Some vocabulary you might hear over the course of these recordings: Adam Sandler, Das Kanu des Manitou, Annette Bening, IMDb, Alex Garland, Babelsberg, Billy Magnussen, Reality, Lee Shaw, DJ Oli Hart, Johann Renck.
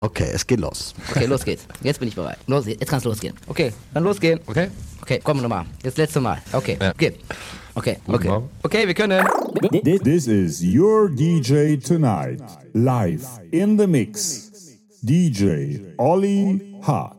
Okay, es geht los. Okay, los geht's. Jetzt bin ich bereit. Los, jetzt kann's losgehen. Okay, dann losgehen. Okay. Okay, komm nochmal. Das letzte Mal. Okay, ja. Okay. Okay, okay. Okay, wir können. This is your DJ tonight. Live in the mix. DJ Oli Hart.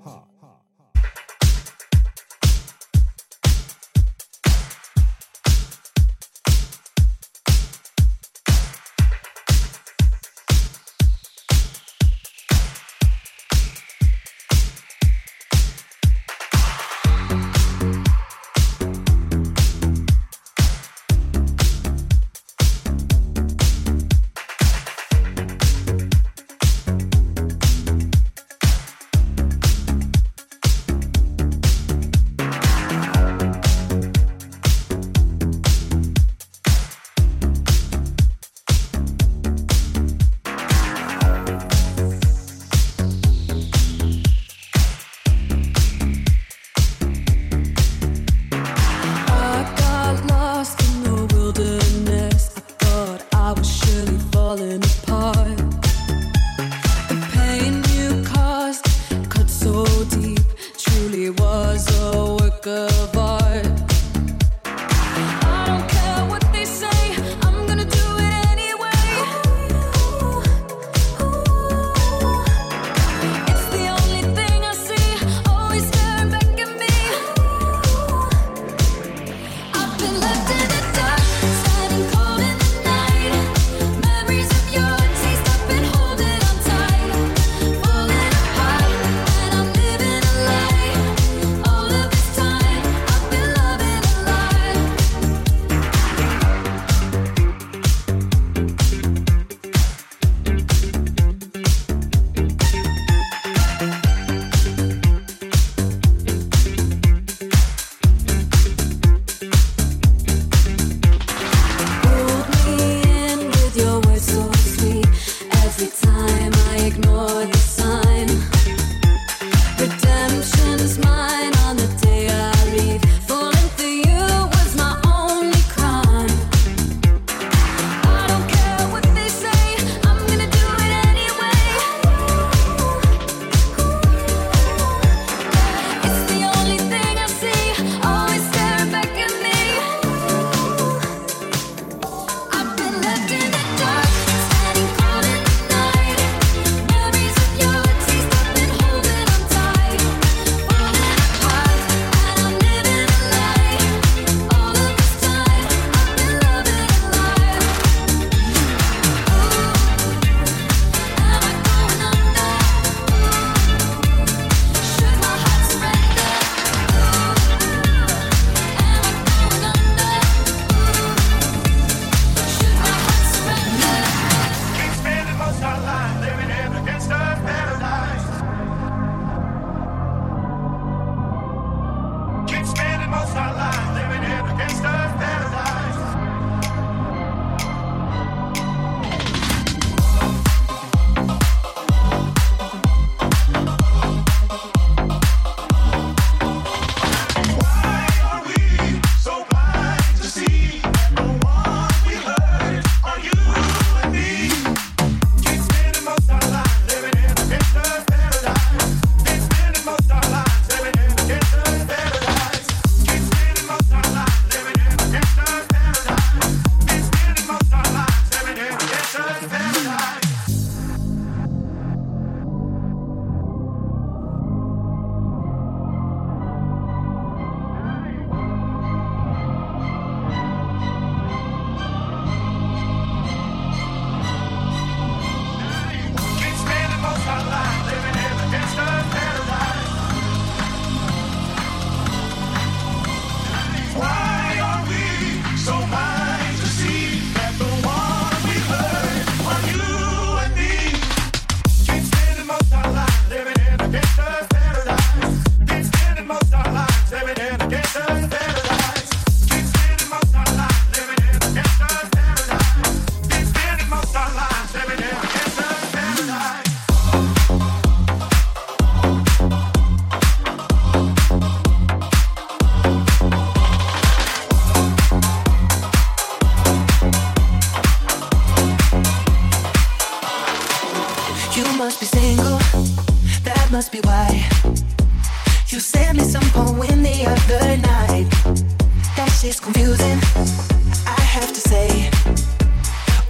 single, that must be why. You sent me some poem the other night. That shit's confusing, I have to say.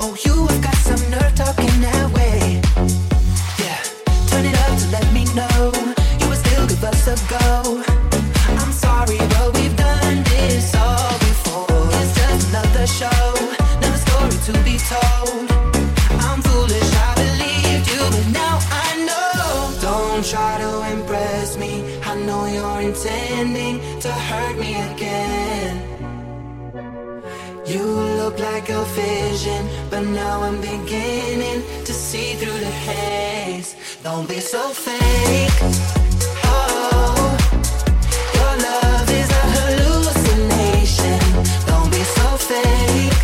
Oh, you have got some nerve talking that way. Yeah, turn it up to let me know you would still give us a go. I'm sorry, but we've done this all before. It's just another show, another story to be told. I'm foolish, I believed you, but now I know. Don't try to impress me, I know you're intending to hurt me again. You look like a vision, but now I'm beginning to see through the haze. Don't be so fake, oh. Love is a hallucination. Don't be so fake.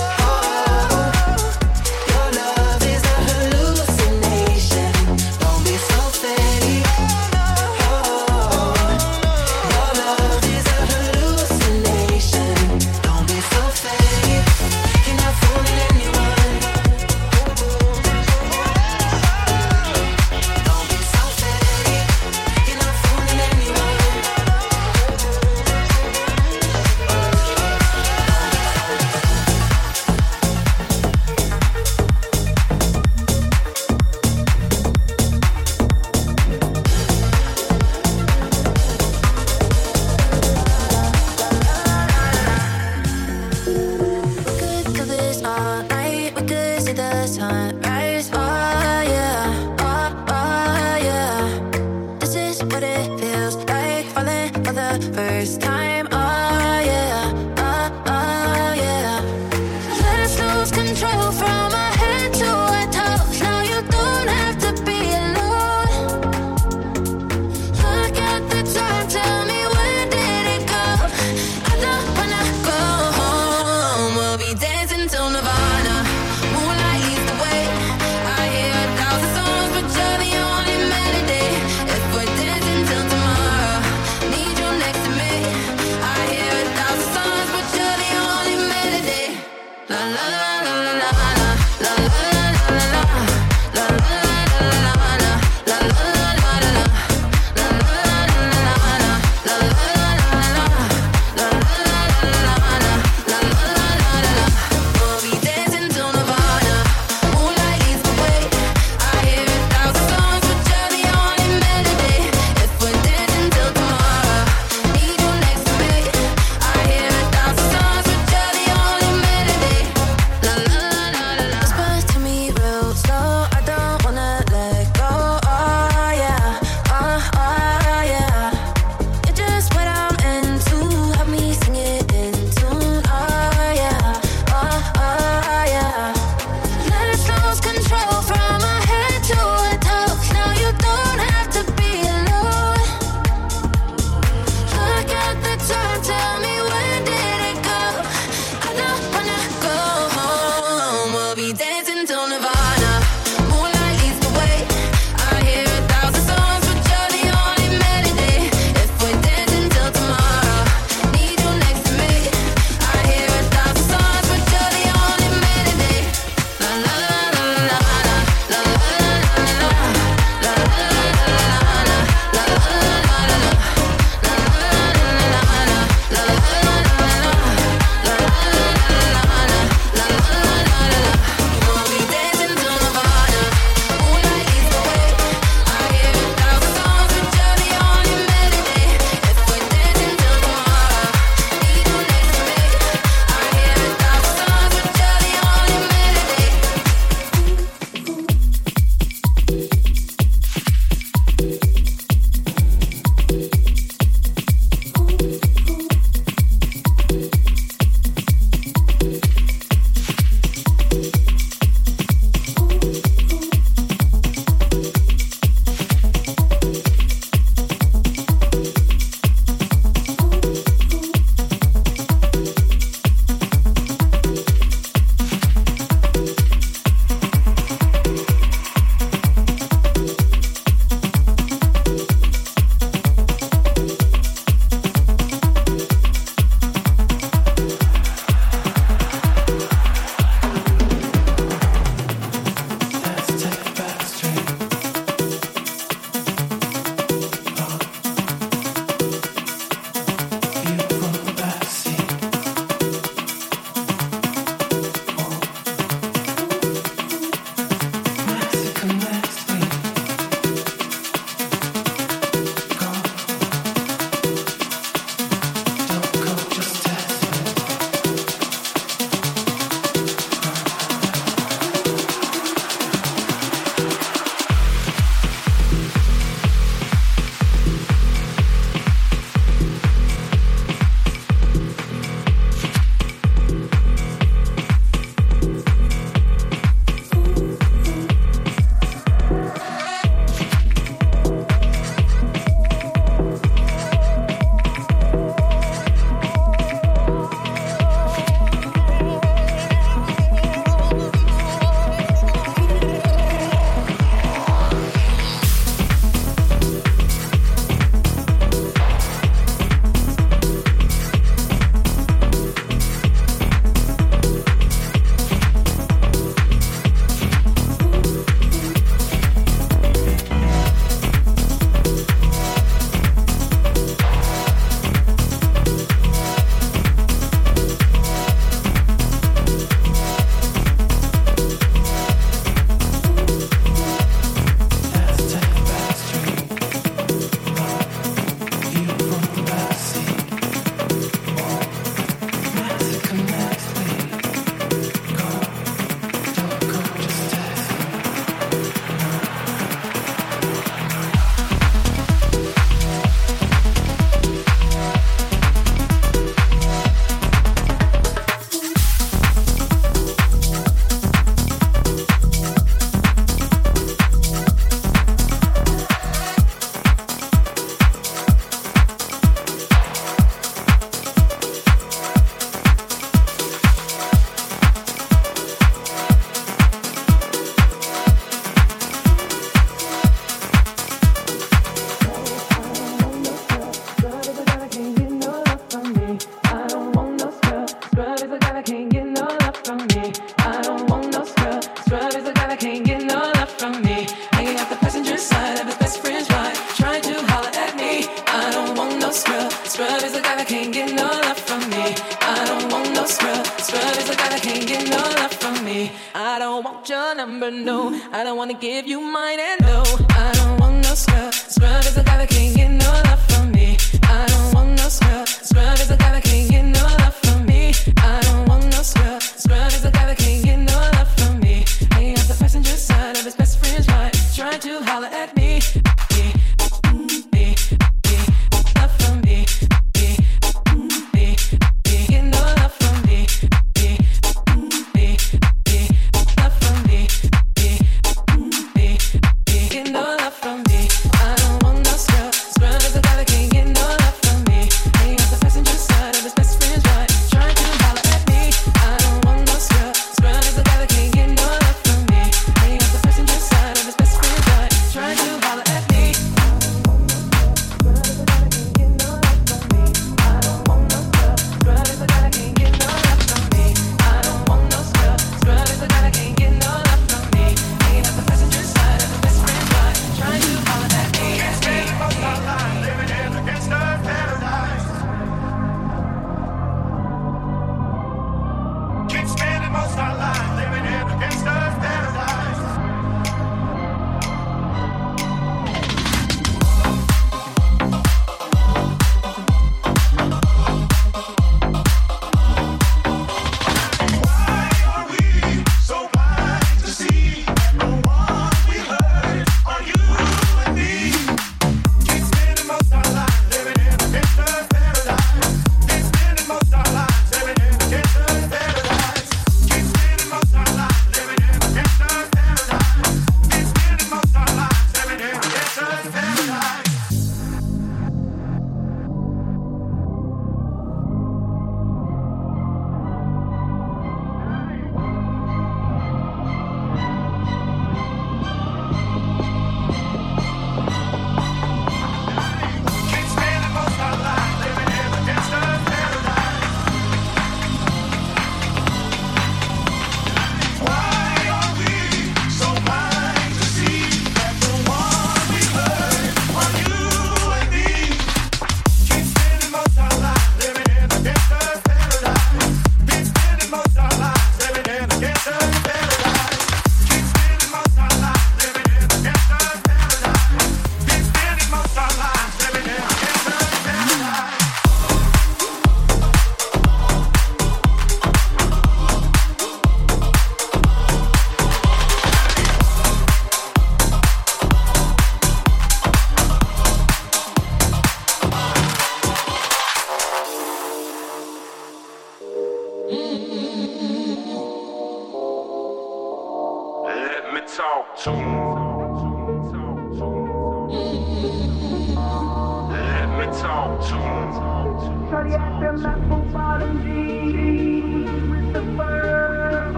Oh, your love is a hallucination. number, no. I don't wanna give you mine, and no, I don't want no scrub. Scrub is a guy that can't get no love from me. I don't want no scrub. Scrub is a guy that can't get no love from me. I don't want no scrub. Scrub is a guy that can't get no love from me. Hanging off the passenger side of his best friend's ride, trying to holler at me.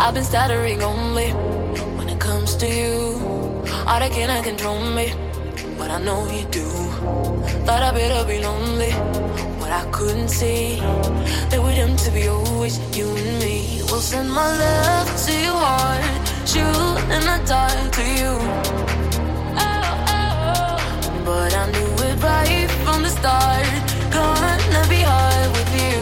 I've been stuttering only when it comes to you. All that cannot control me, but I know you do. Thought I better be lonely, but I couldn't see that we're meant to be always you and me. We'll send my love to your heart, shoot in the dark to you. Oh, oh, oh. But I knew it right from the start. Gonna be hard with you.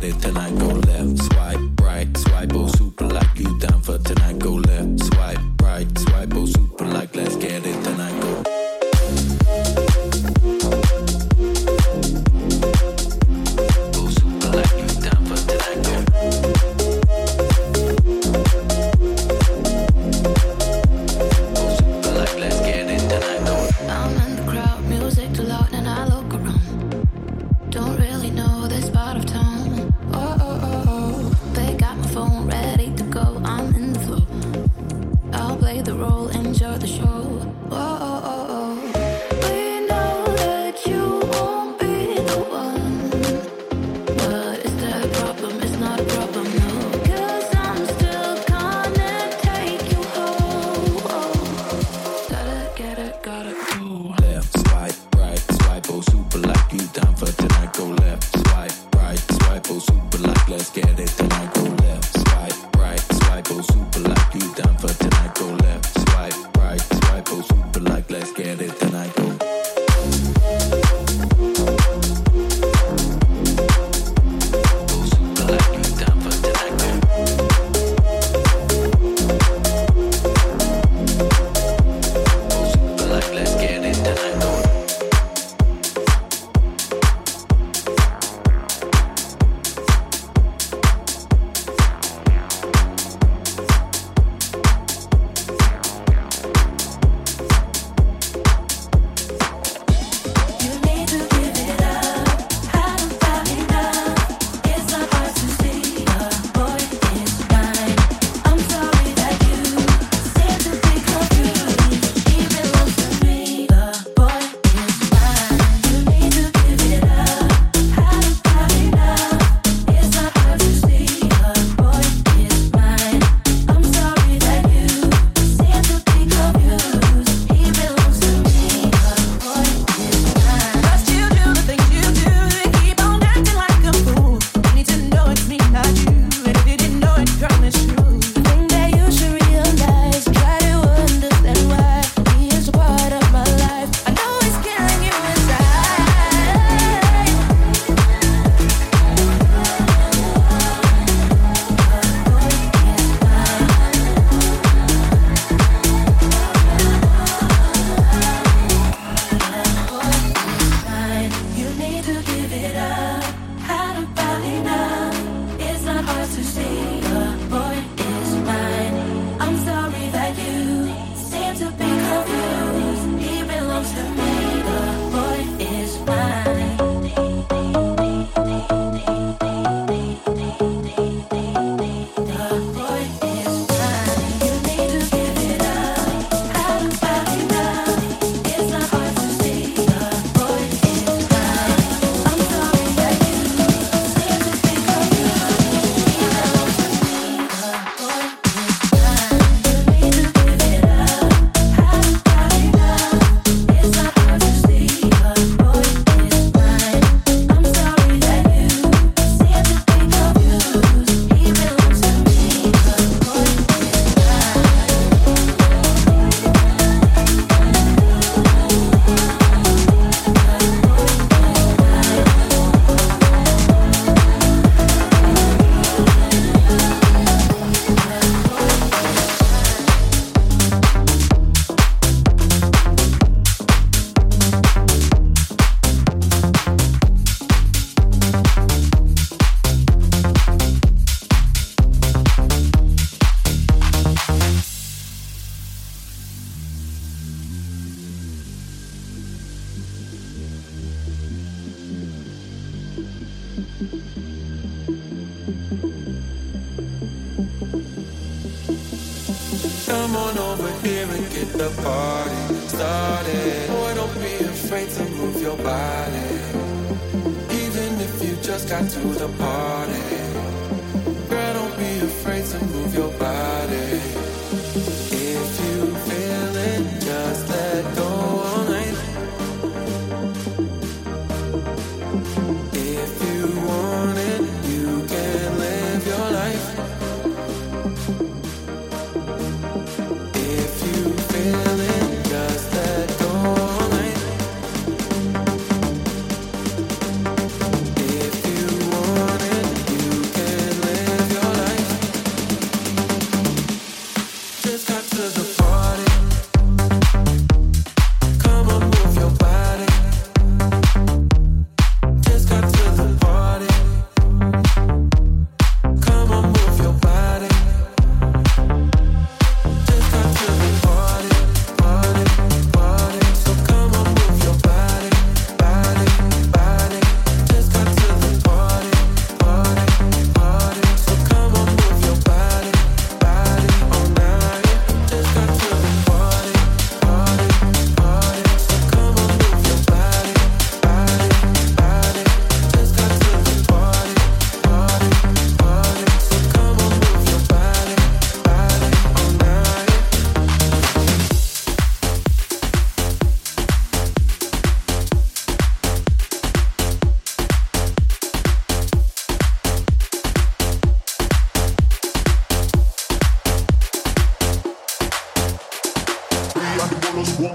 get it tonight, go left, swipe right, swipe oh super like you down for tonight, go left, swipe right, swipe oh super like let's get it tonight, go.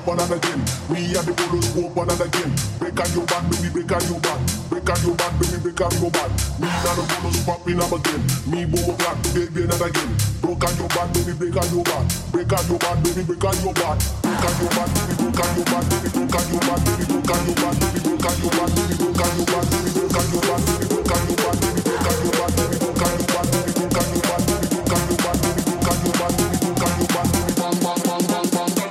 one and again. We and the bulls go up one and again. Break on your back, baby, break on your back. Break on your back, baby, break on your back. Me and the bulls popping up again. Me boom black, baby, and again. Break on your back, baby, break on your back. Break on your back, baby, break on your back. Break on your back, baby, break on your back. Baby, break on your back, baby, break on your back. Baby, break on your back, baby, break on your back. Baby, break on your back, baby, break on your back. Baby, break on your back, baby, break on your back. Baby, break on your back, baby, break on your back. Baby, break on your back, baby, break on your back. Bang, bang, bang, bang, bang.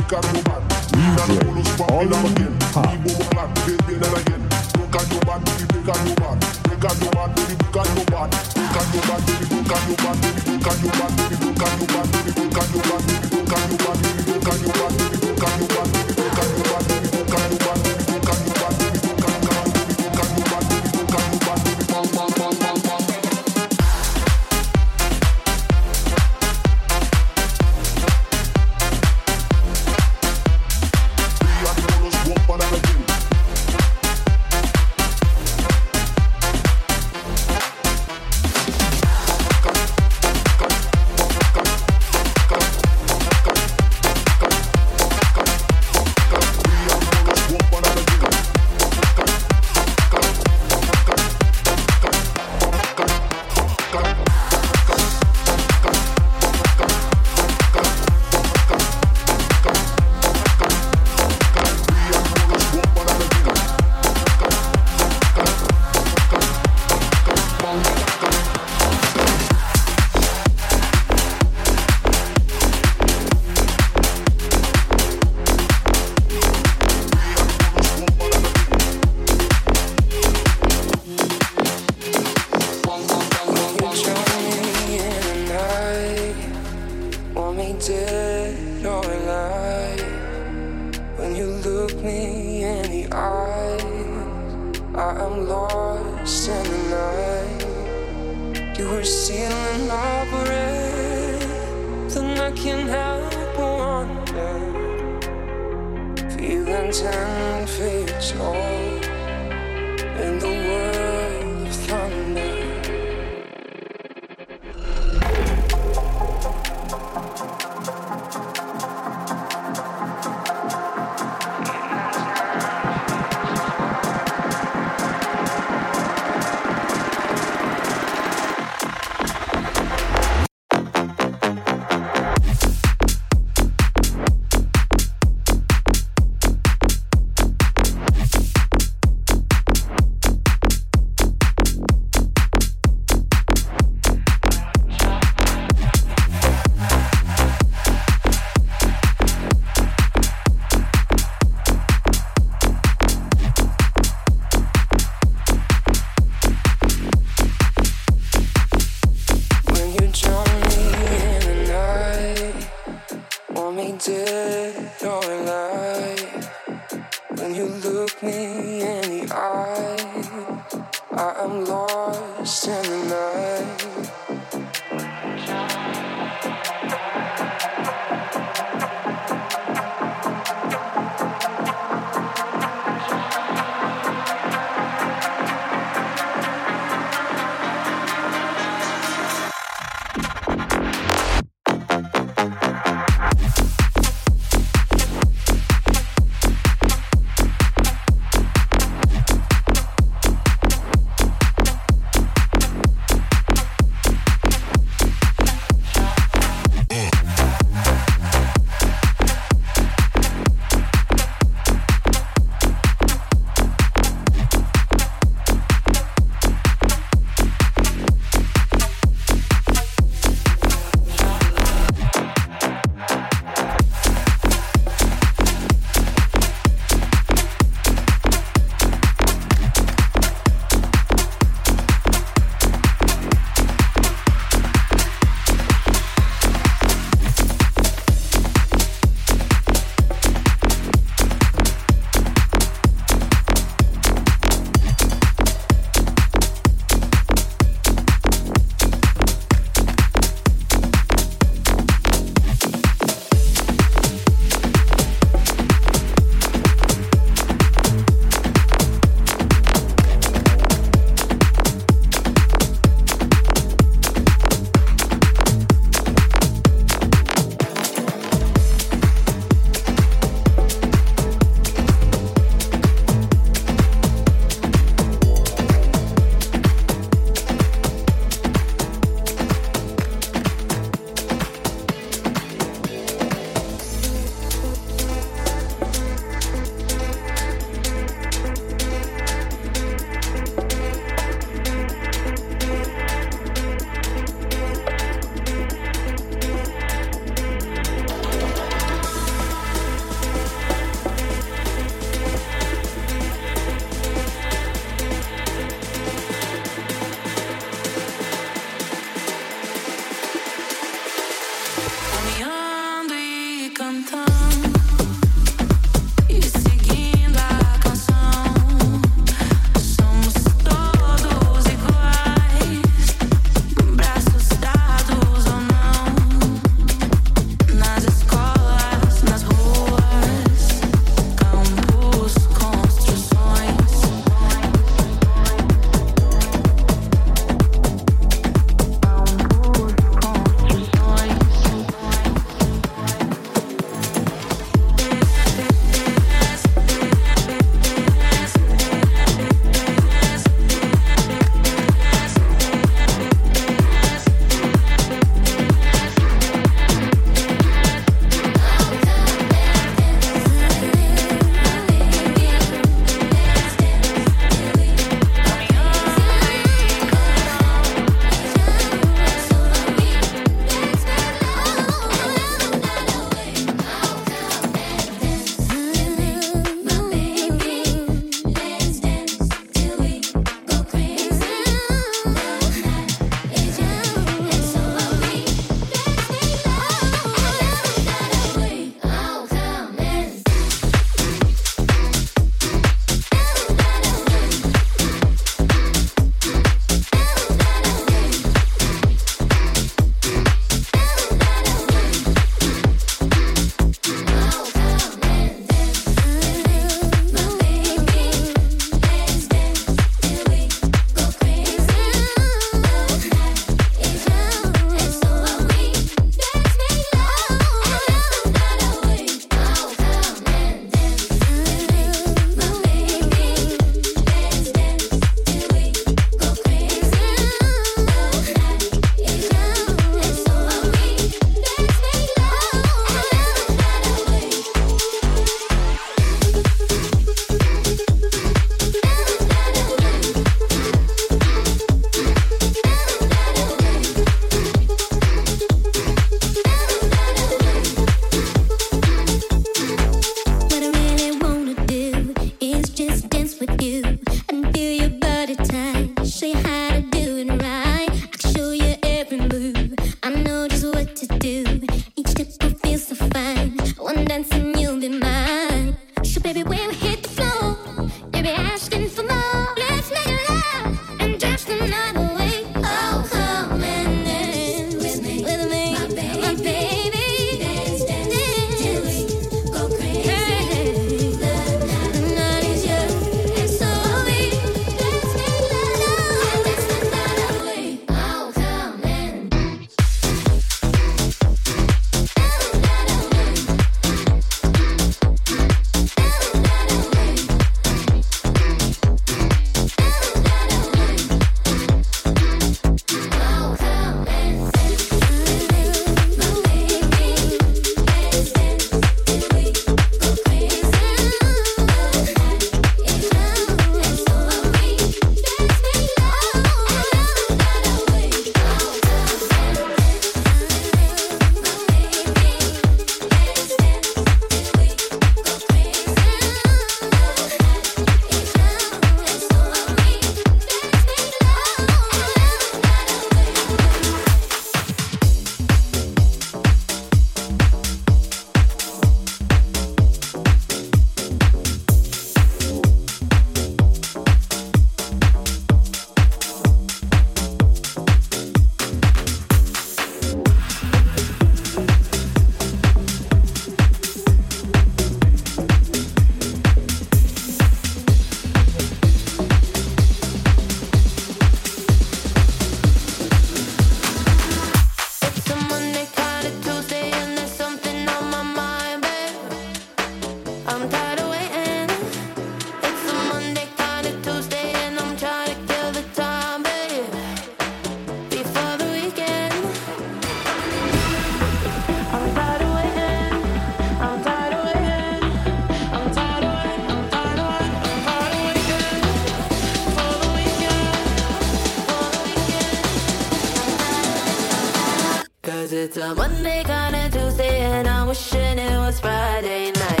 It's a Monday, kinda Tuesday, and I'm wishing it was Friday night.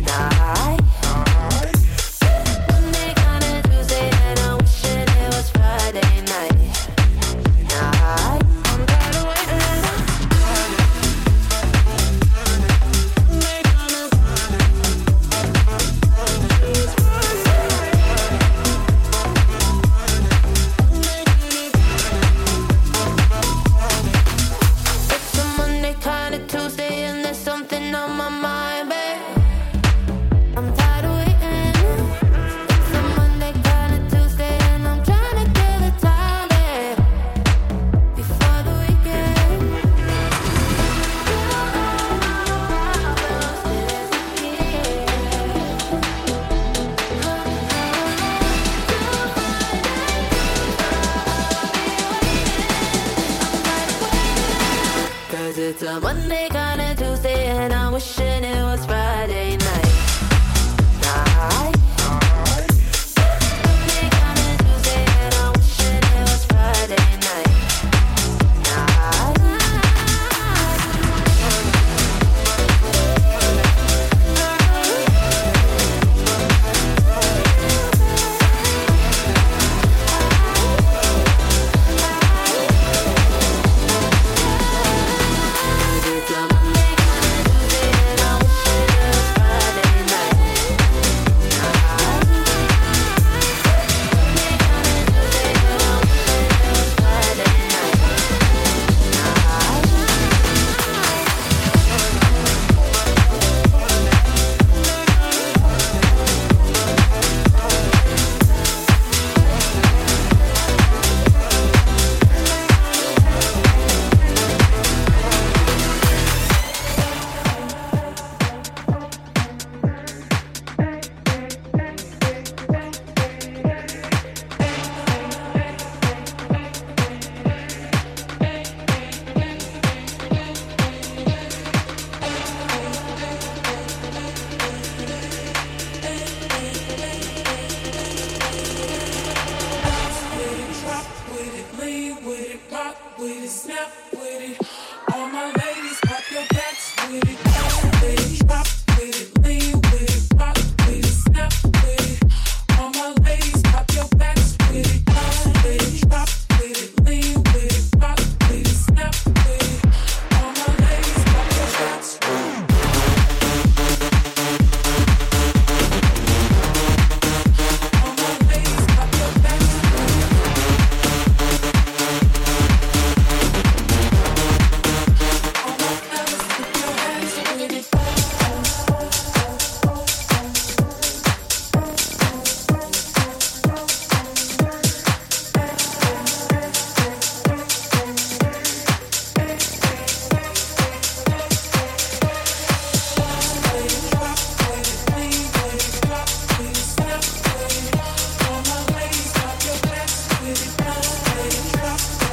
Night. Monday, kinda Tuesday, and I'm wishing it was Friday night. Night. I'm tired of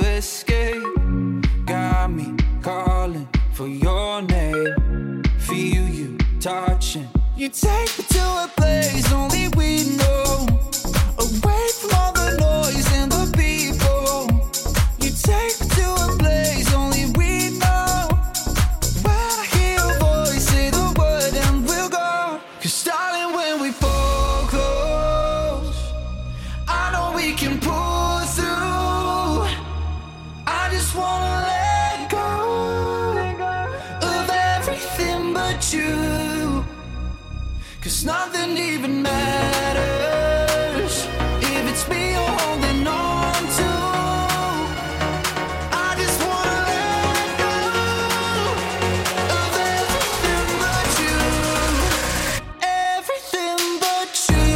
to escape. Got me calling for your name. Feel you touching. You take me to a place only we know. Away from all the noise and the people. You take me to a place only we know. When I hear your voice, say the word and we'll go. 'Cause darling, when we fall close, I know we can pull through. I just wanna let go of everything but you. 'Cause nothing even matters if it's me you're holding on to. I just wanna let go of everything but you. Everything but you.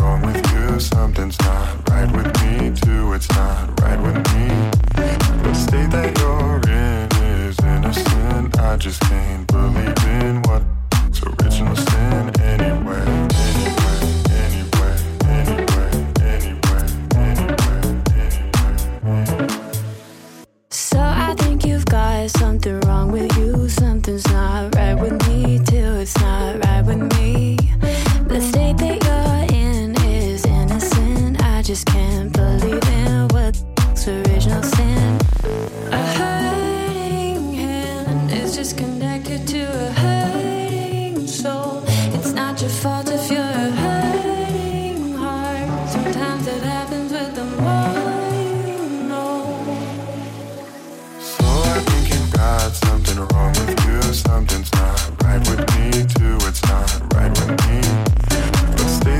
wrong with you, something's not right with me too, it's not right with me. The state that you're in is innocent, I just can't believe in what's original sin anyway, anyway, anyway, anyway, anyway, anyway, anyway. So I think you've got something wrong with you, something's not right with me too, it's not right with me. The state that you're in is innocent. I just can't believe in what's original sin. A hurting hand is just connected to a hurting soul. It's not your fault if you're a hurting heart. Sometimes it happens with the morning roll. So I think you've got something wrong with you. Something's not right with me too. It's not right with me.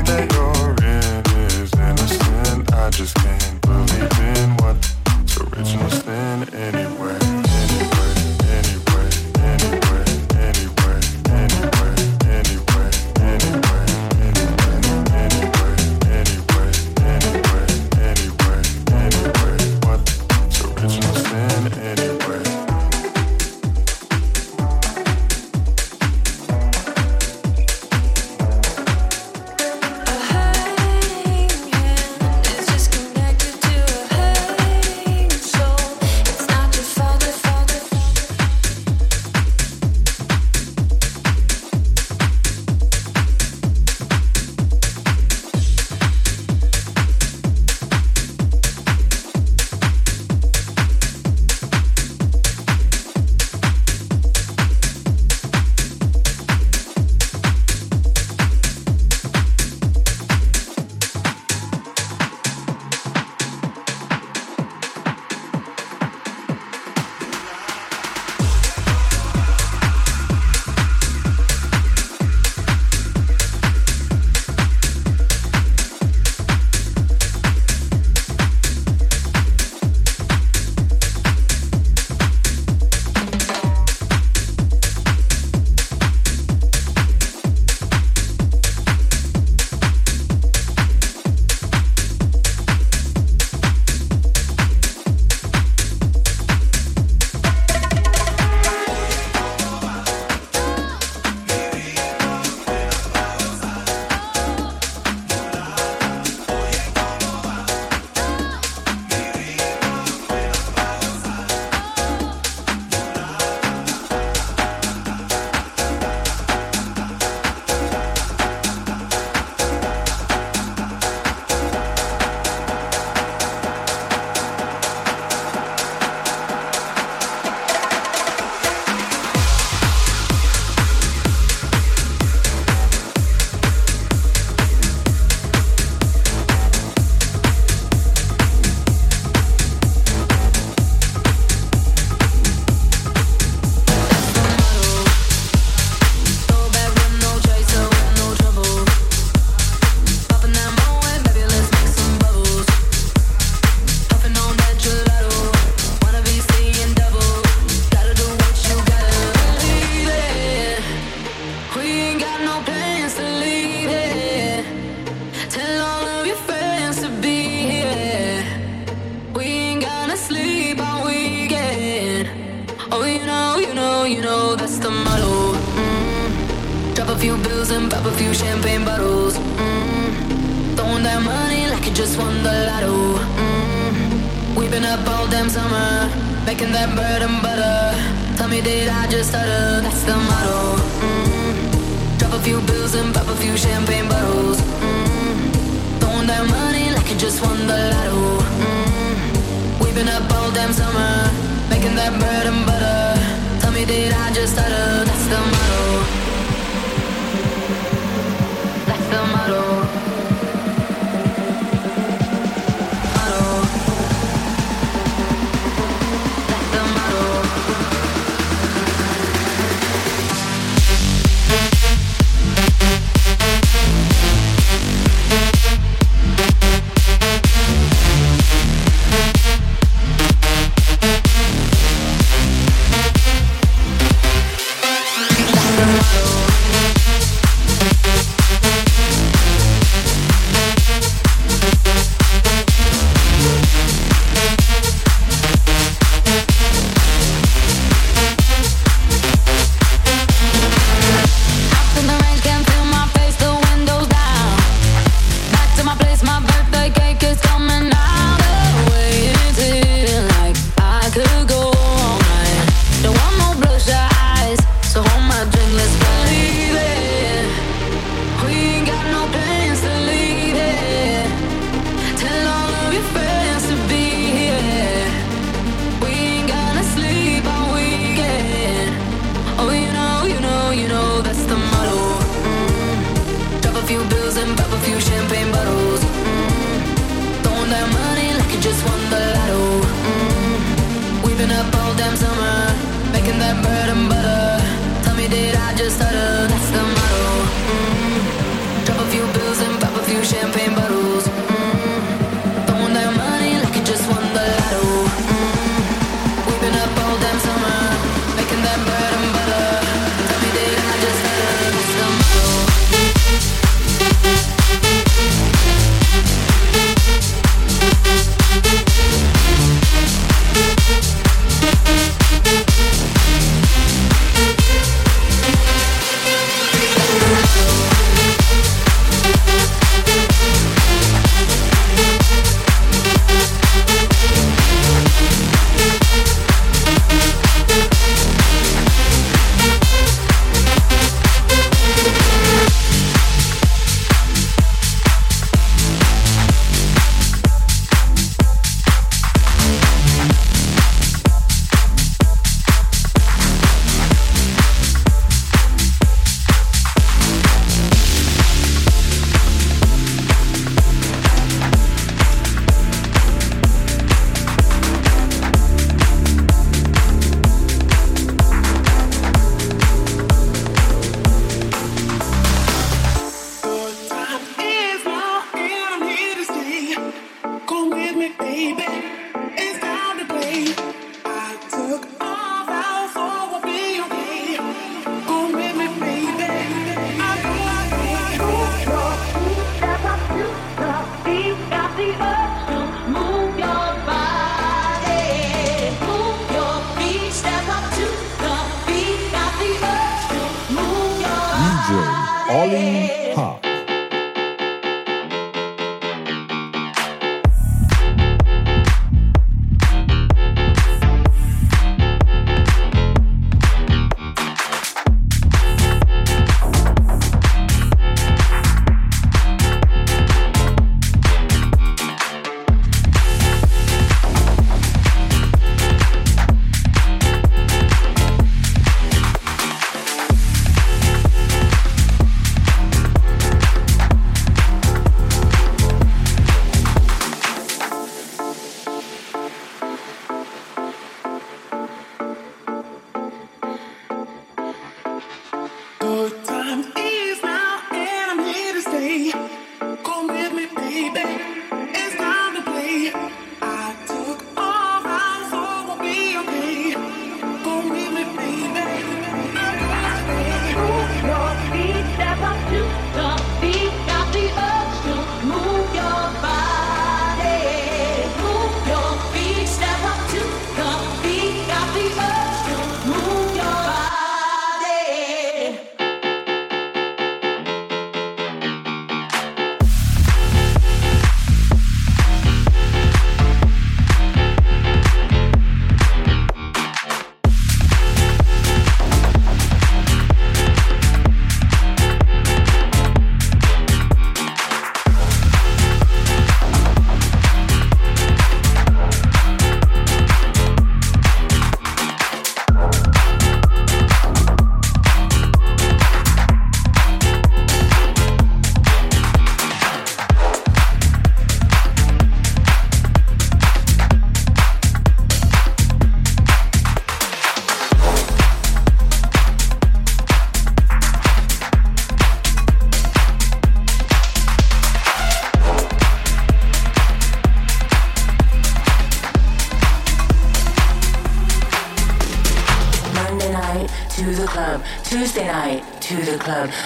That you're in is innocent. I just can't believe in what's original sin anyway. Anyway, anyway, anyway, anyway, anyway, anyway, anyway, anyway, anyway, anyway, anyway, what's original sin anyway.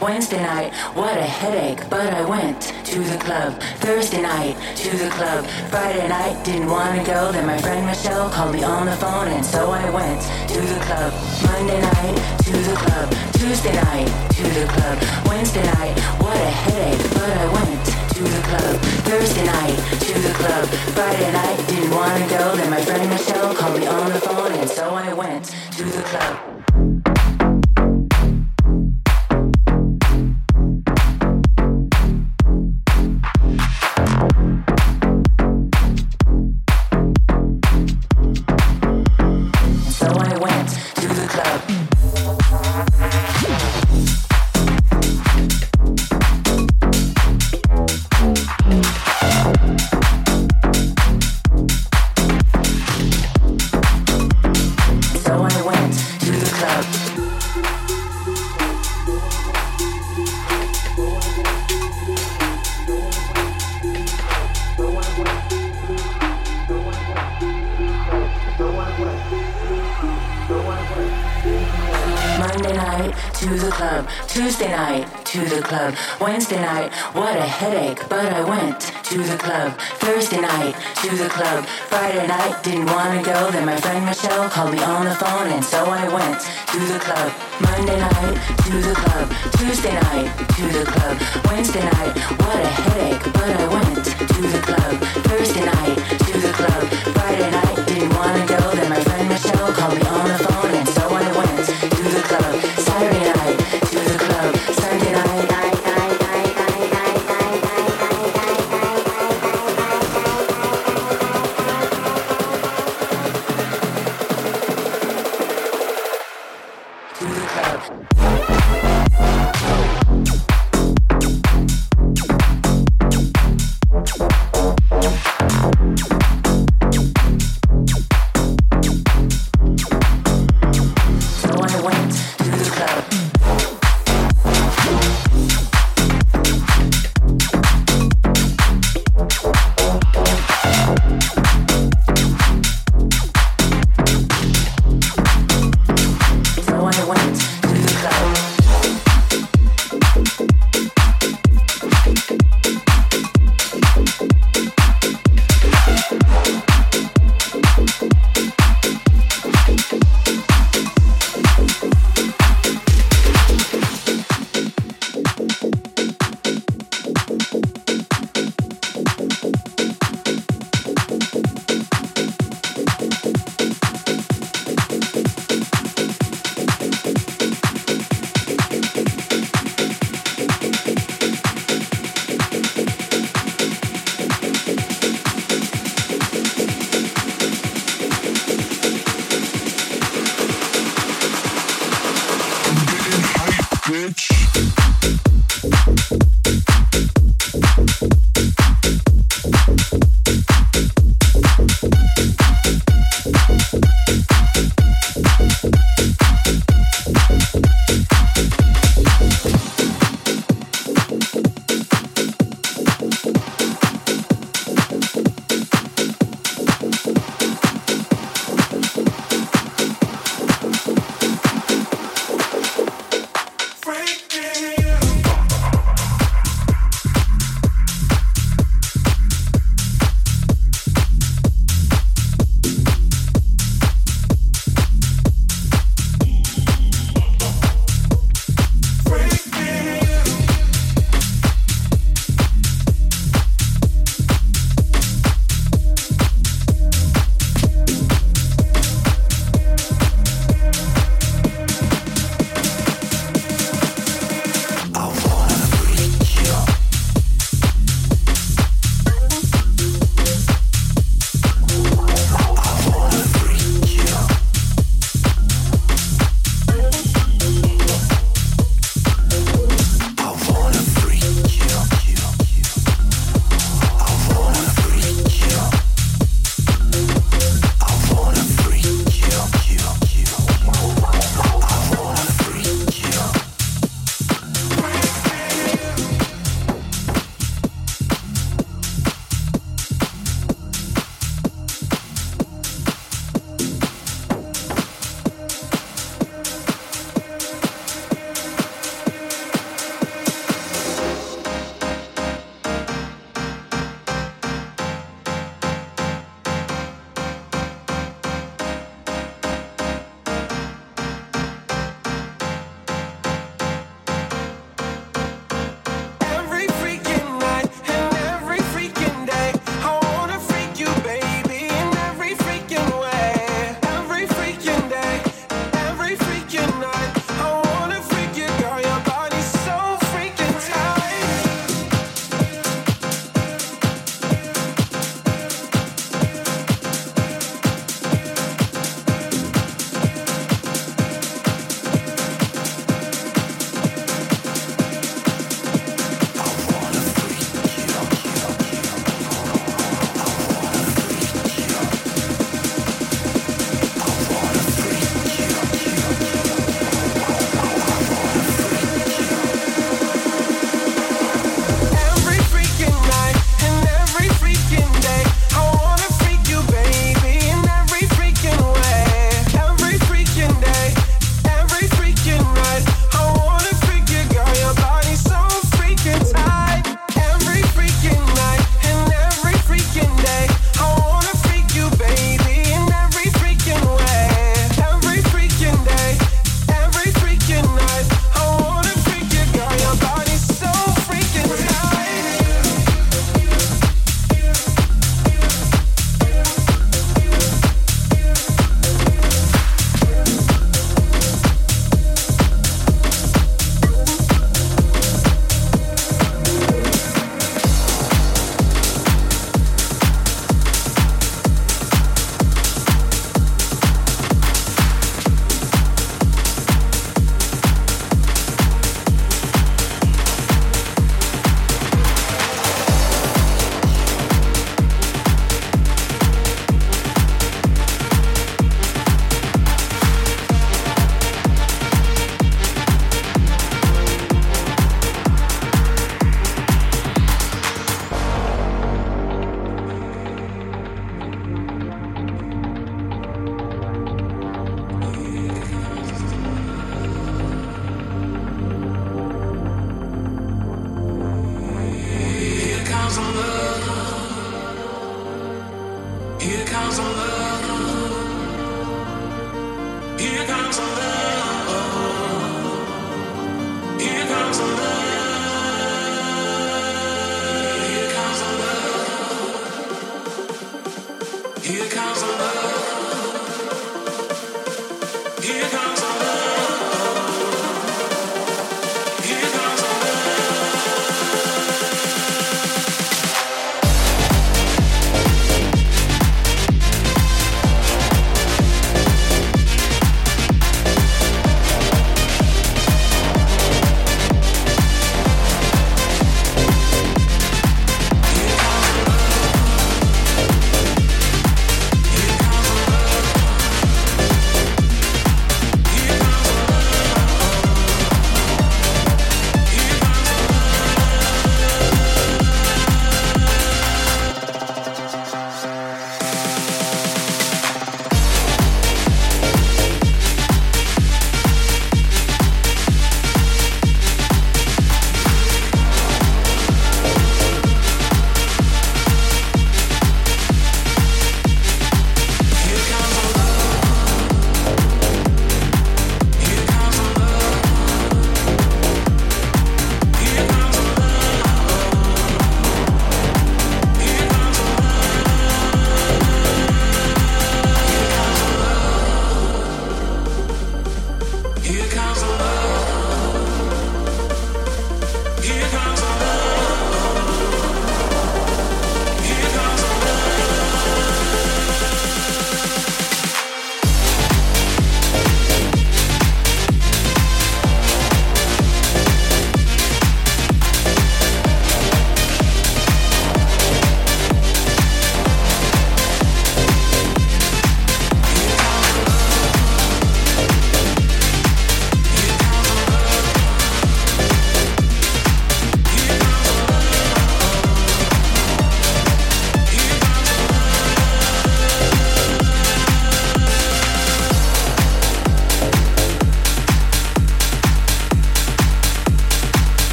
Wednesday night, what a headache, but I went to the club. Thursday night, to the club. Friday night, didn't want to go. Then my friend Michelle called me on the phone, and so I went to the club. Monday night, to the club. Tuesday night, to the club. Wednesday night, what a headache, but I went to to the club. Thursday night to the club. Friday night didn't wanna go. Then my friend Michelle called me on the phone, and so I went to the club. Wednesday night, what a headache, but I went to the club. Thursday night, to the club. Friday night, didn't want to go. Then my friend Michelle called me on the phone, and so I went to the club. Monday night, to the club. Tuesday night, to the club. Wednesday night, what a headache, but I went to the club. Thursday night, to the club. Friday night, didn't want to go. Then my friend Michelle called me on the phone, and so I went to the club. Saturday night, to the club. Sunday night,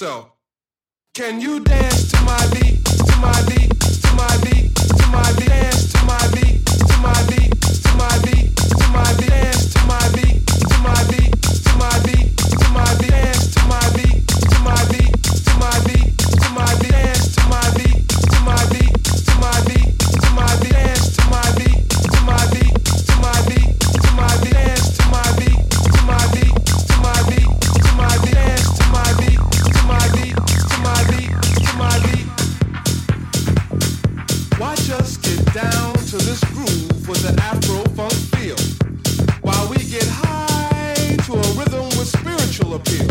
yourself. Can you dance to my beat, to my beat, to my beat, to my beat? Dance to my beat, to my beat, to my beat, to my beat. Dance to my beat, to my beat, to my beat, to my beat. Dance to my beat, to my beat, to my beat, to my beat. Dance to my beat, to my beat, to my beat, to my beat. Dance to my beat, to my beat, to my beat, to my beat. Dance to my beat, to my beat, to my beat, to my beat. Dance to my beat, to my beat, to my beat, to my beat. Watch us get down to this groove with an Afro funk feel, while we get high to a rhythm with spiritual appeal.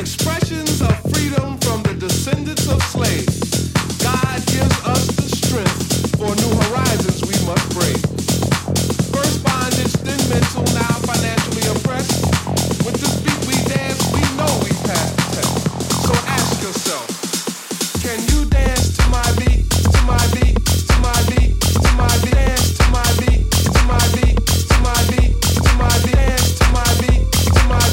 Expressions of freedom from the descendants of slaves. God gives us the strength for new horizons we must break. First bondage, then mental, now financially oppressed. With this beat we dance, we know we pass the test. So ask yourself, can you dance to my beat, to my beat, to my beat, to my beat? Dance to my beat, to my beat, to my beat, to my beat. Dance to my beat, to my beat, to my beat, to my beat. Dance to my beat, to my beat, to my beat, to my beat. Dance to my beat, to my beat, to my beat, to my beat. Dance to my beat, to my beat, to my beat, to my beat. Dance to my beat, to my beat, to my beat, to my beat. Dance to my beat, to my beat, to my beat, to my beat.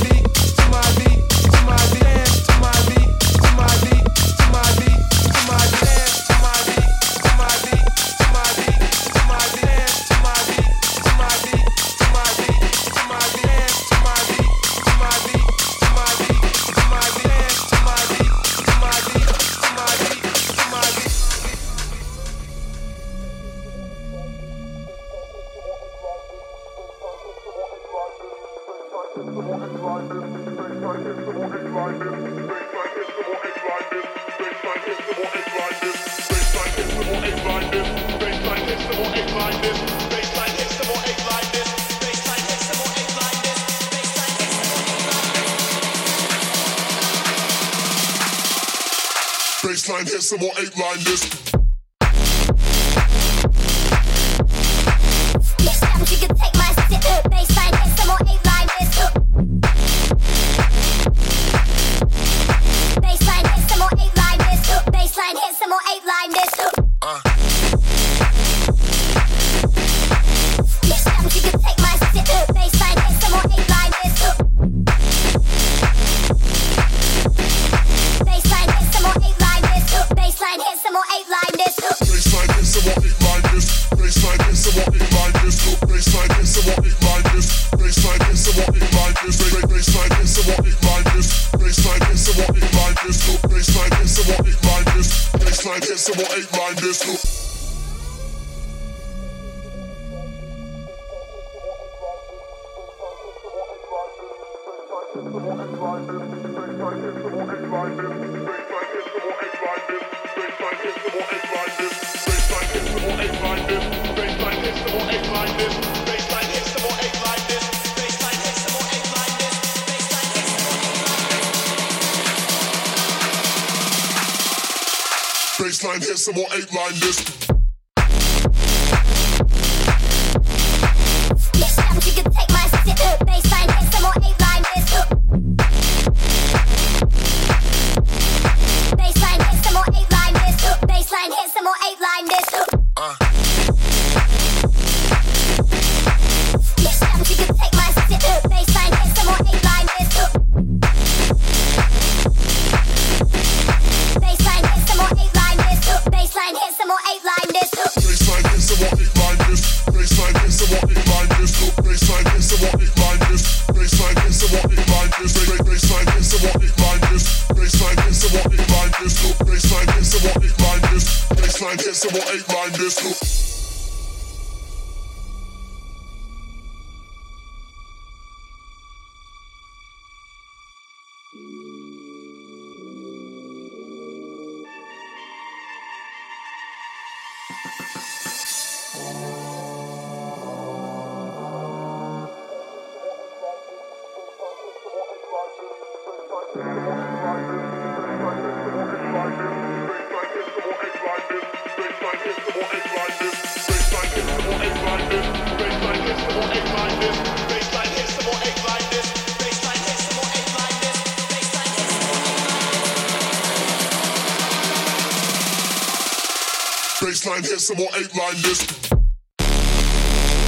Baseline hits some more 8-line this. Baseline hit some more 8-line this.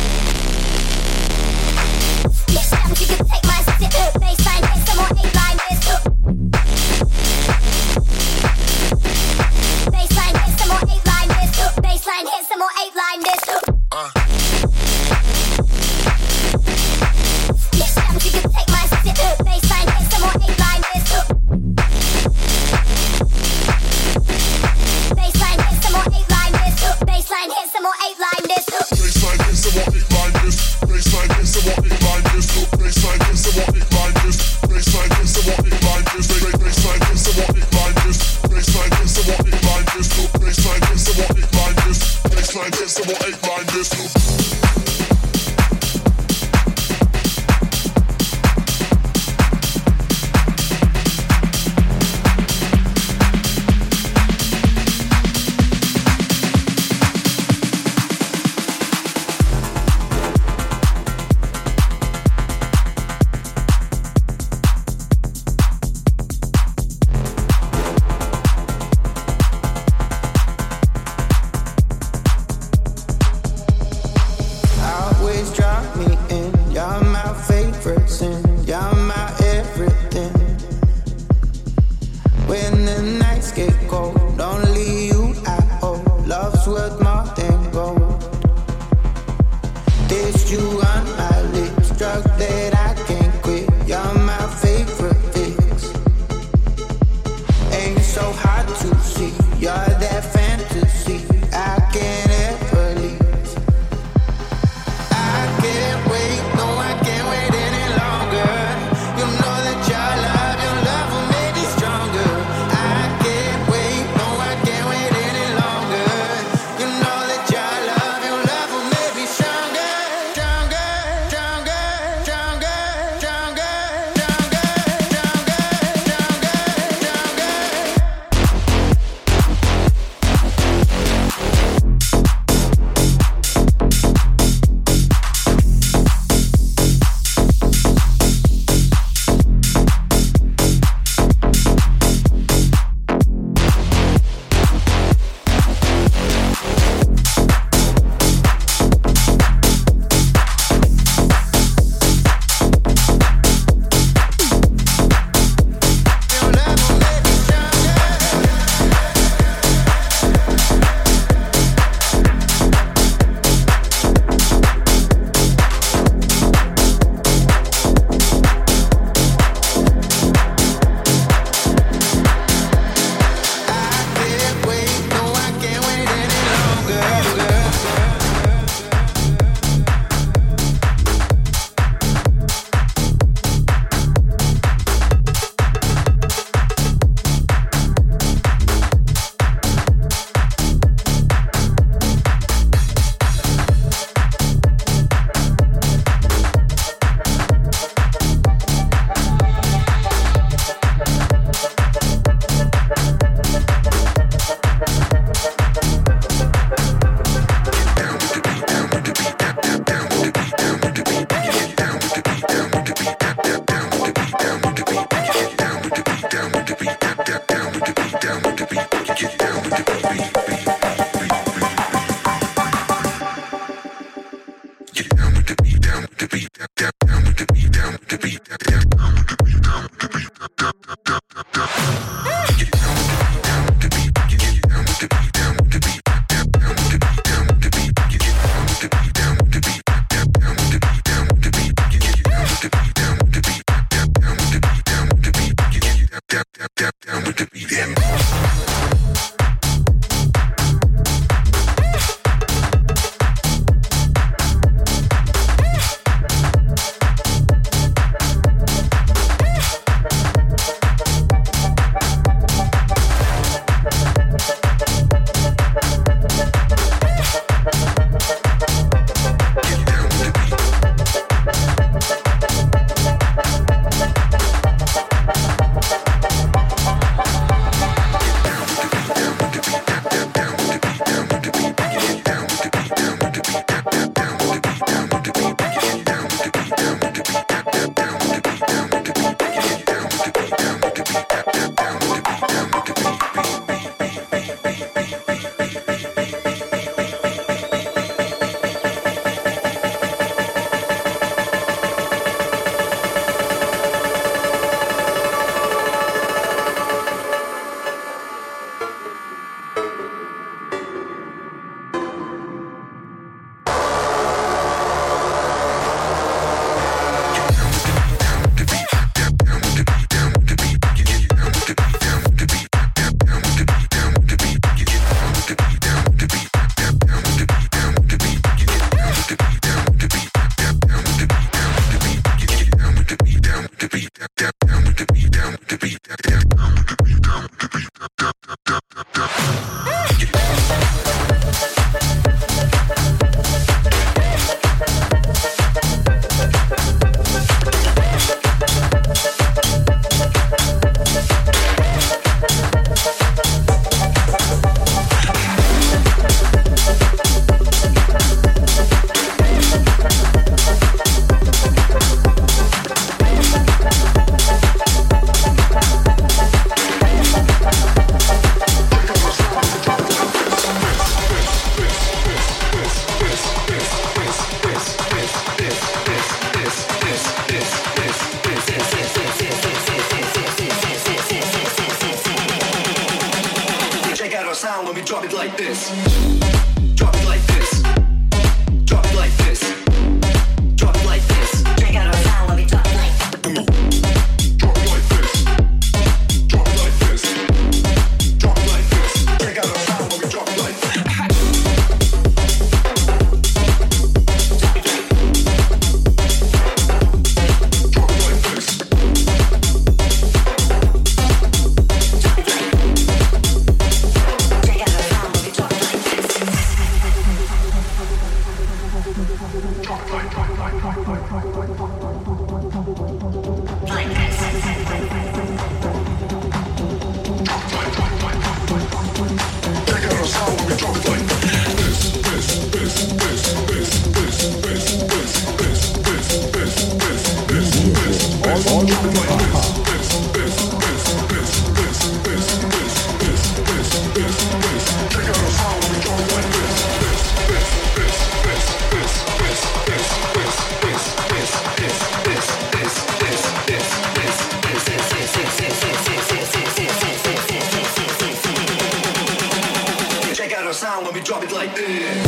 Baseline hit some more 8-line this. Next time you can take my sister. Baseline hit some more 8-line this. nine, 10, 7, 8, 9, this. like this. Drop it like this. Drop it like this. Drop it like this. Check out our sound when we drop like this. Come on. Drop it like this. Drop it like this. Drop it like this. Check out our sound when we drop it like this.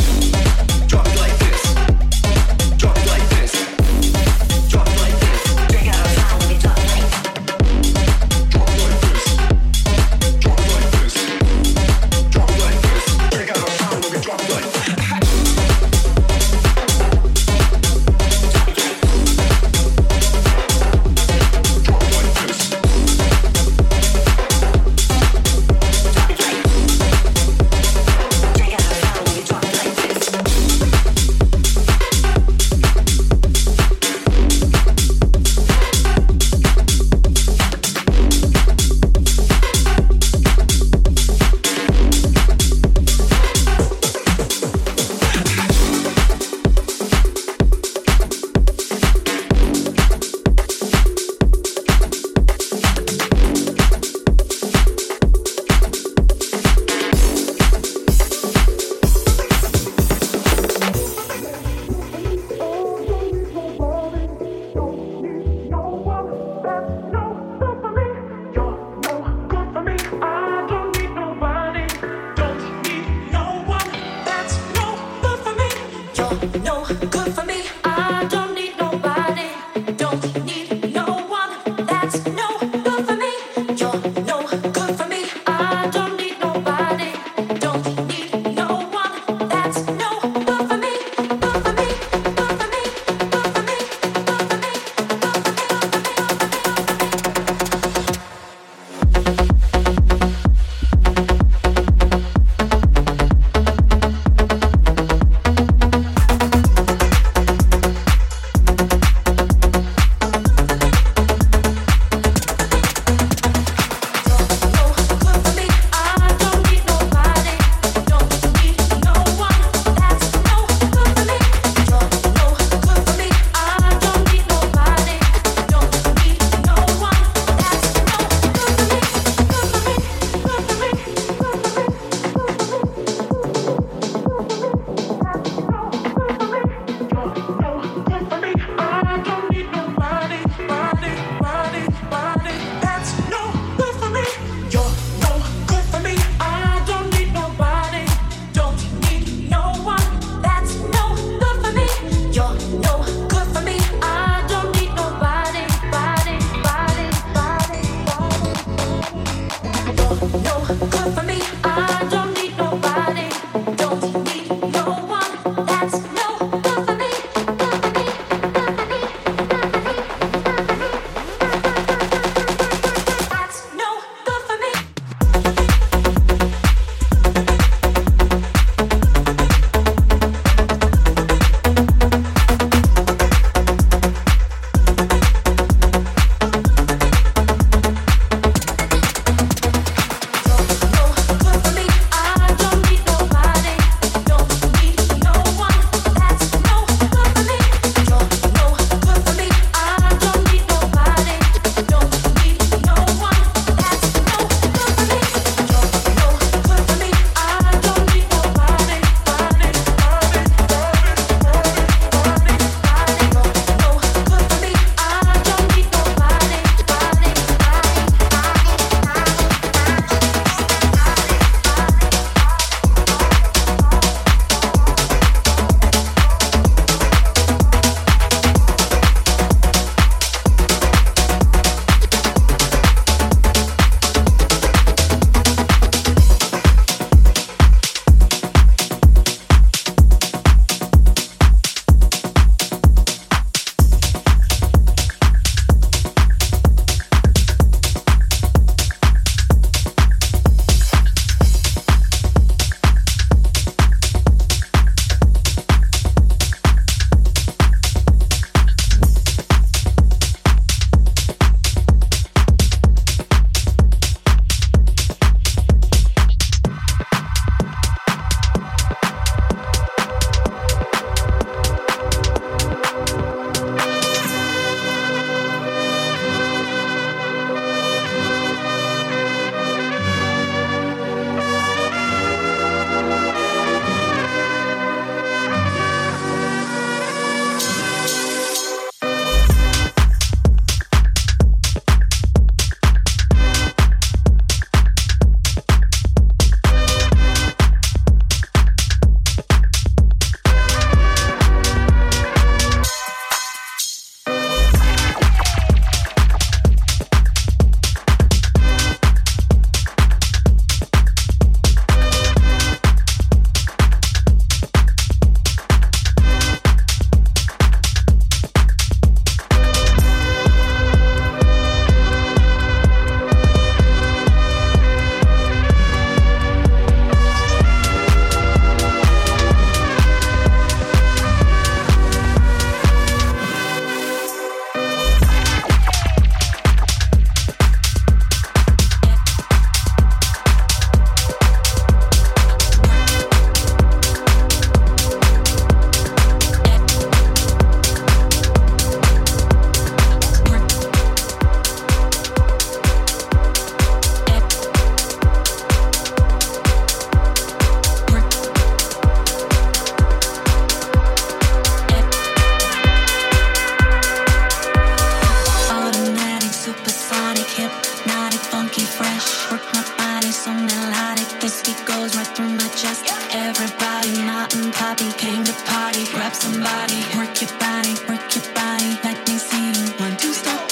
lobby, came to party, grab somebody, work your body, work your body, let me see you, 1, 2, stop.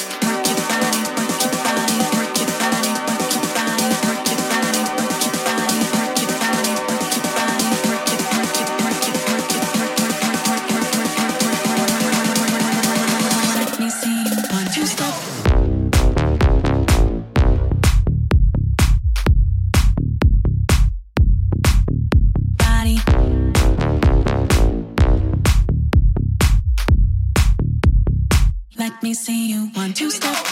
Let me see you, 1, 2, stop.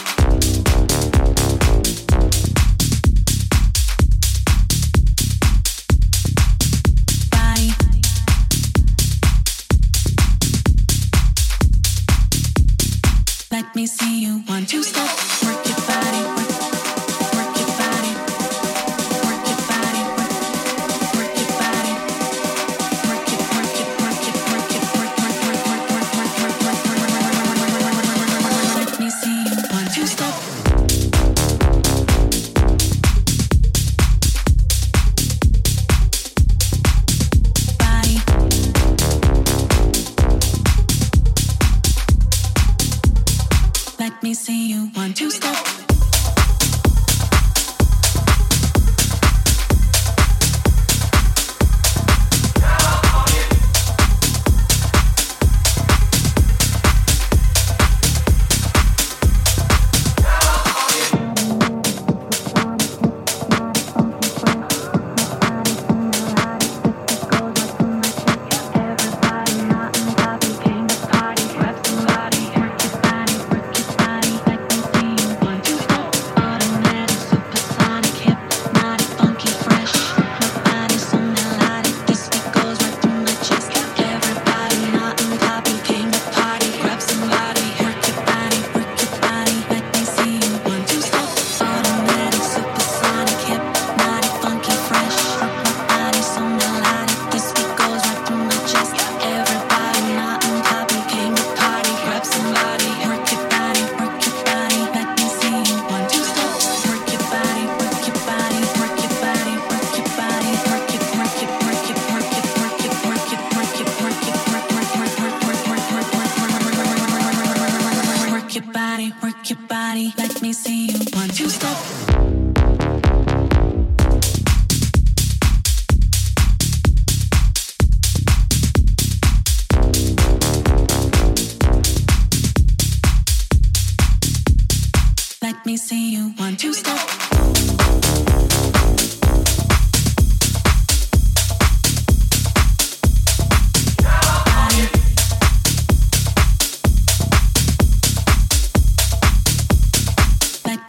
Let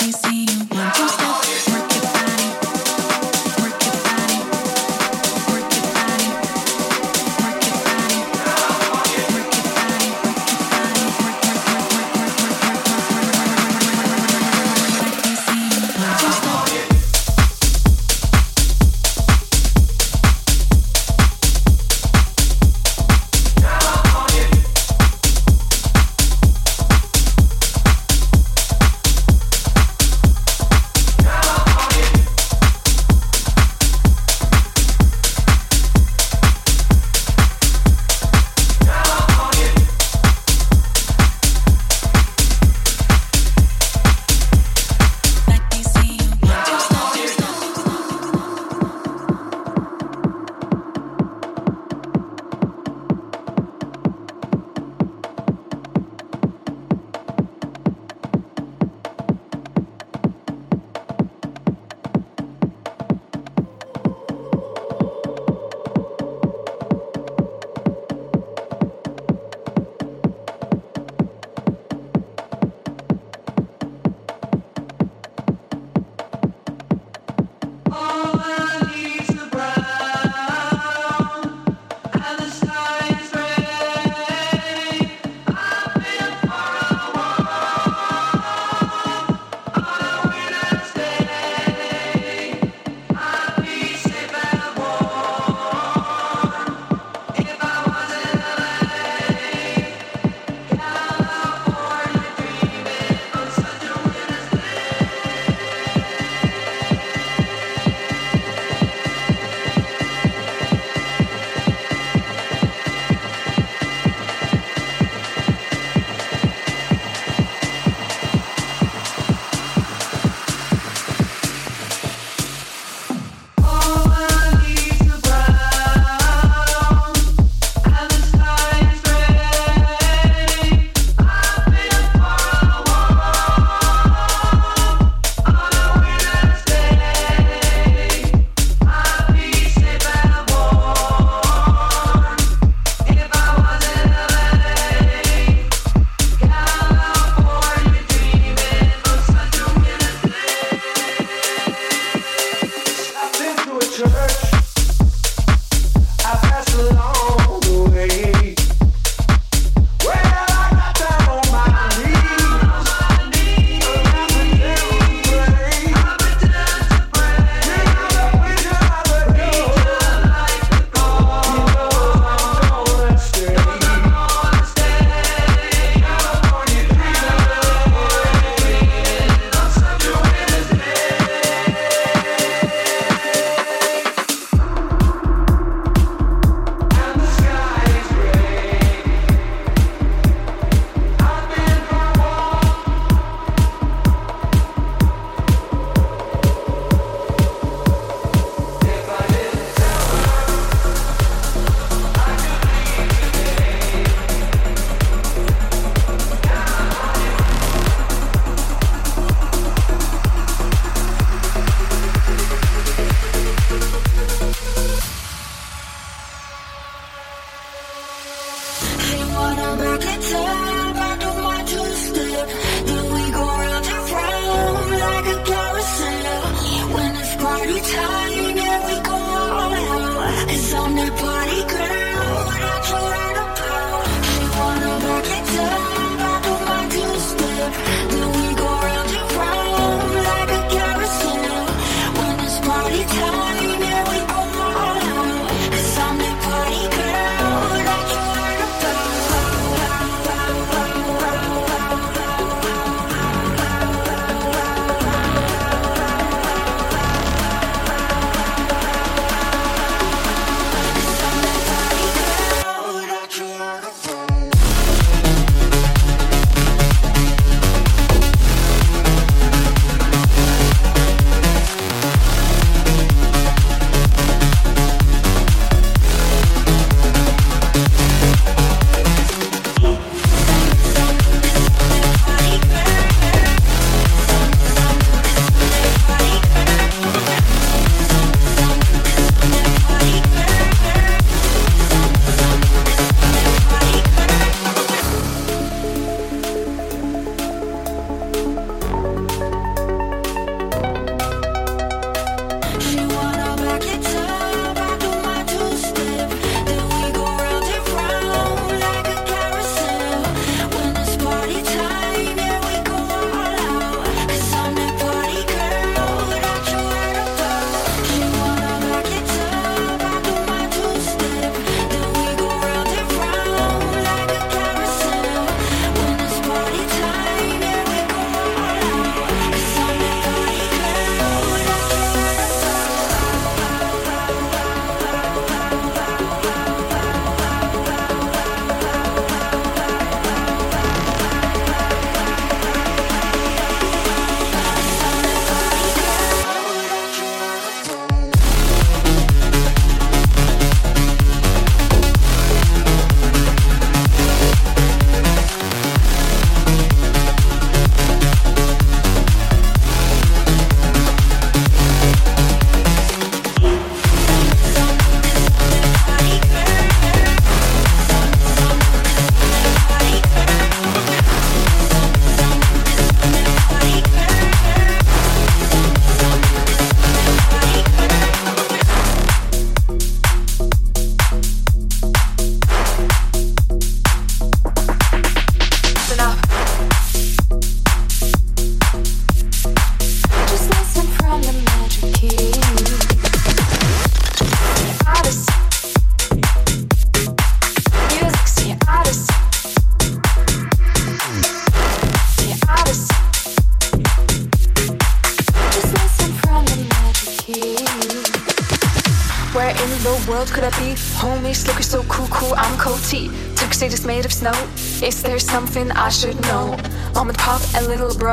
I should know. Mom and pop and little bro,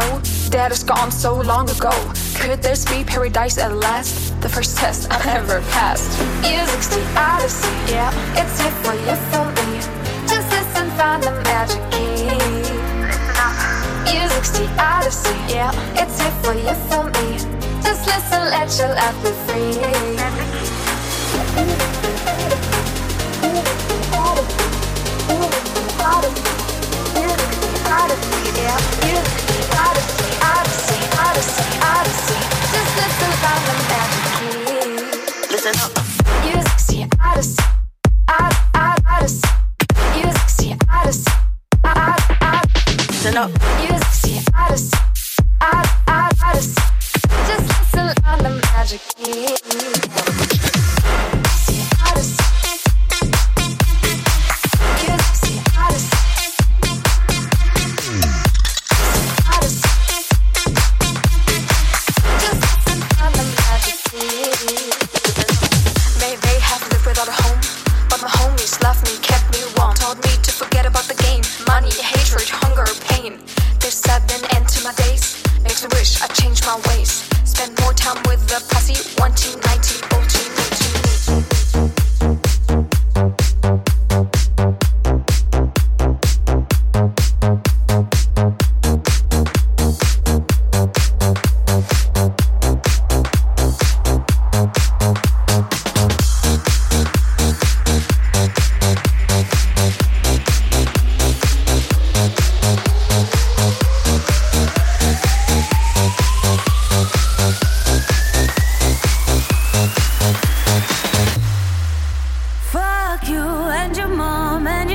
dad is gone so long ago. Could this be paradise at last? The first test I never passed. Music's the odyssey, yeah, it's it for you, for me. Just listen, find the magic key. Music's the odyssey, yeah, it's it for you, for me. Just listen, let your life be free. Yeah, you Odyssey. Just listen about the magic key. Listen up. Music, see Odyssey. Odyssey. Music, see Odyssey. Listen up. Music, see Odyssey. Odyssey. Just listen about the magic key.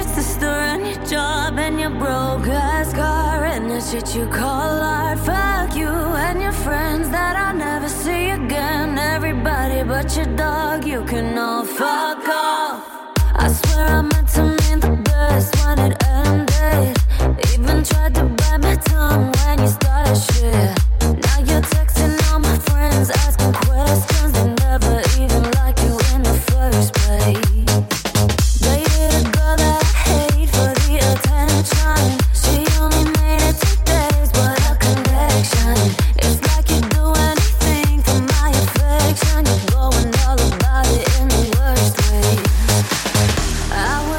your sister and your job and your broke-ass car and the shit you call art. Fuck you and your friends that I'll never see again. Everybody but your dog, you can all fuck off. I swear I meant to mean the best when it ended. Even tried to bite my tongue when you started shit. Now you're texting all my friends, asking questions. They never even like you in the first place. I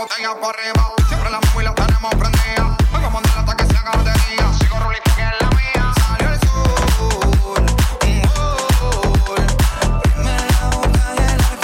botella para arriba. Siempre la mami la tenemos prendida. Voy a mandar hasta que se haga batería. Sigo rolito que es la mía. Salió el sol, un gol. Primera boca y el alcohol.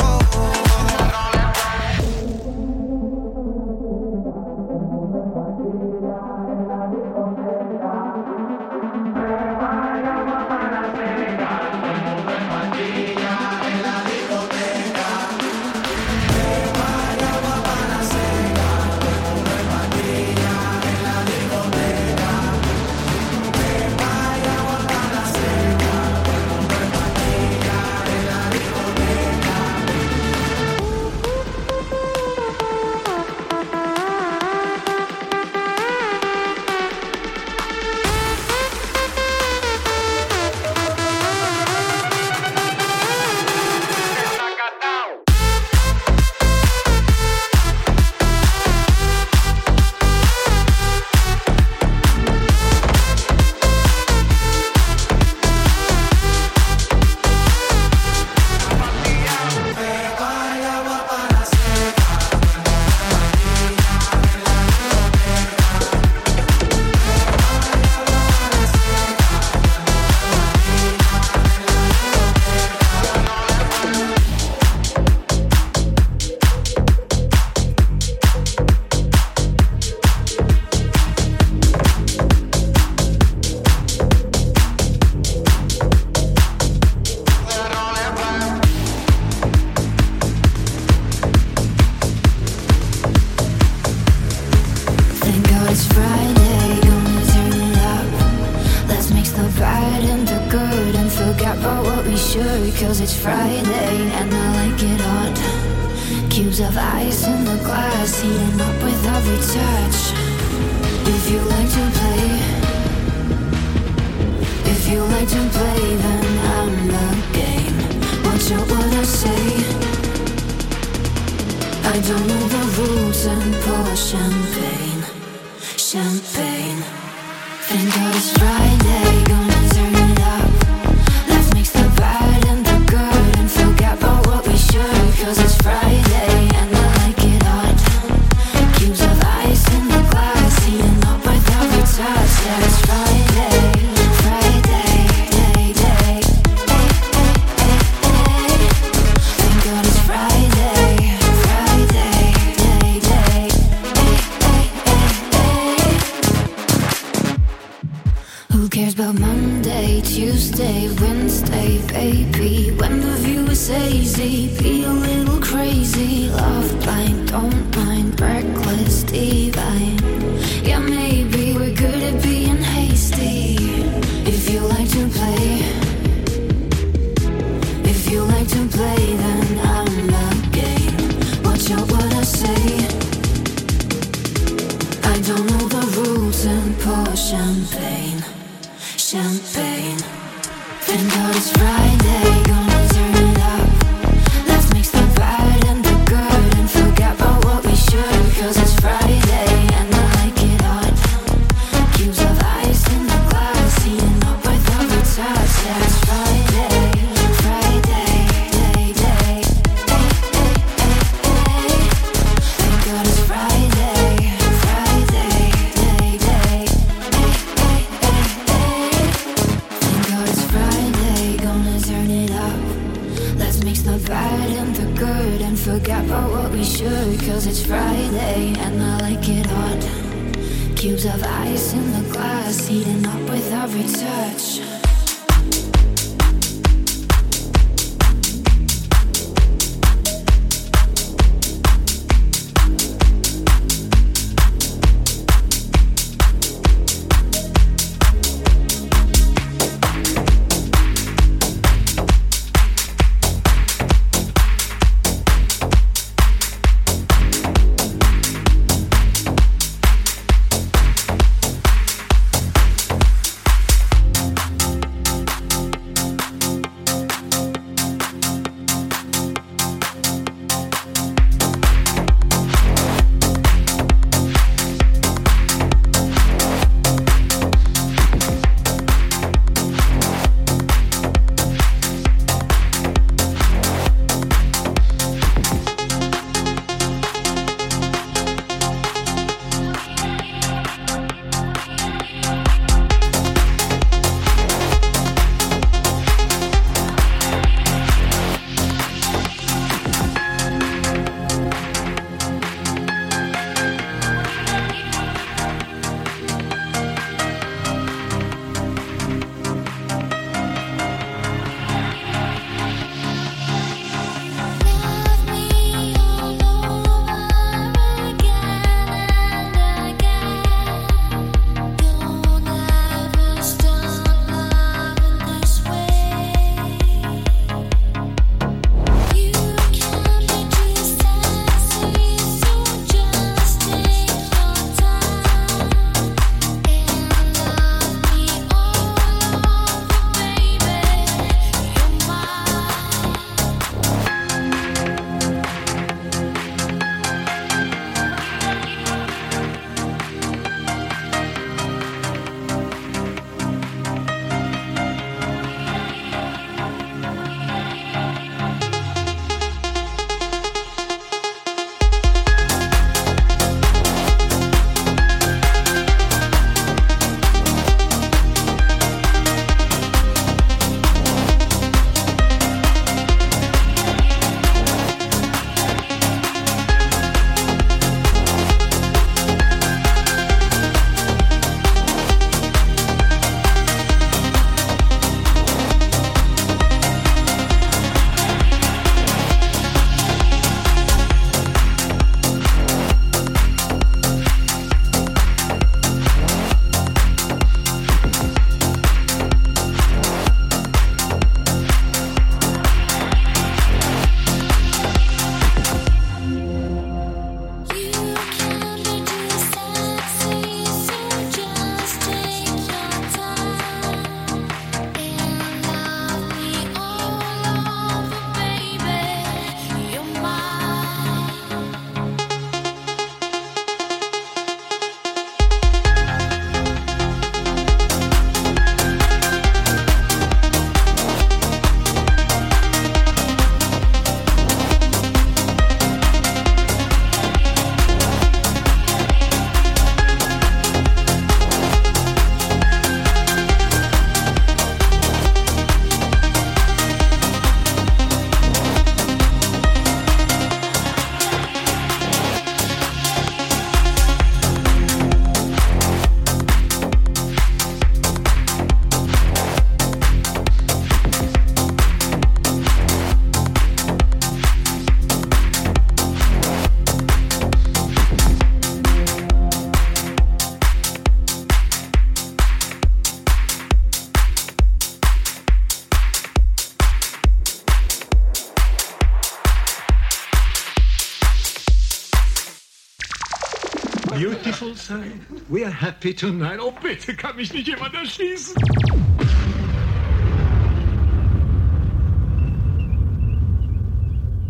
beautiful side. We are happy tonight. Oh, bitte kann mich nicht jemand erschießen.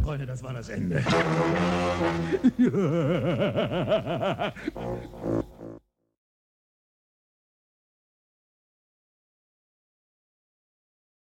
Freunde, das war das Ende.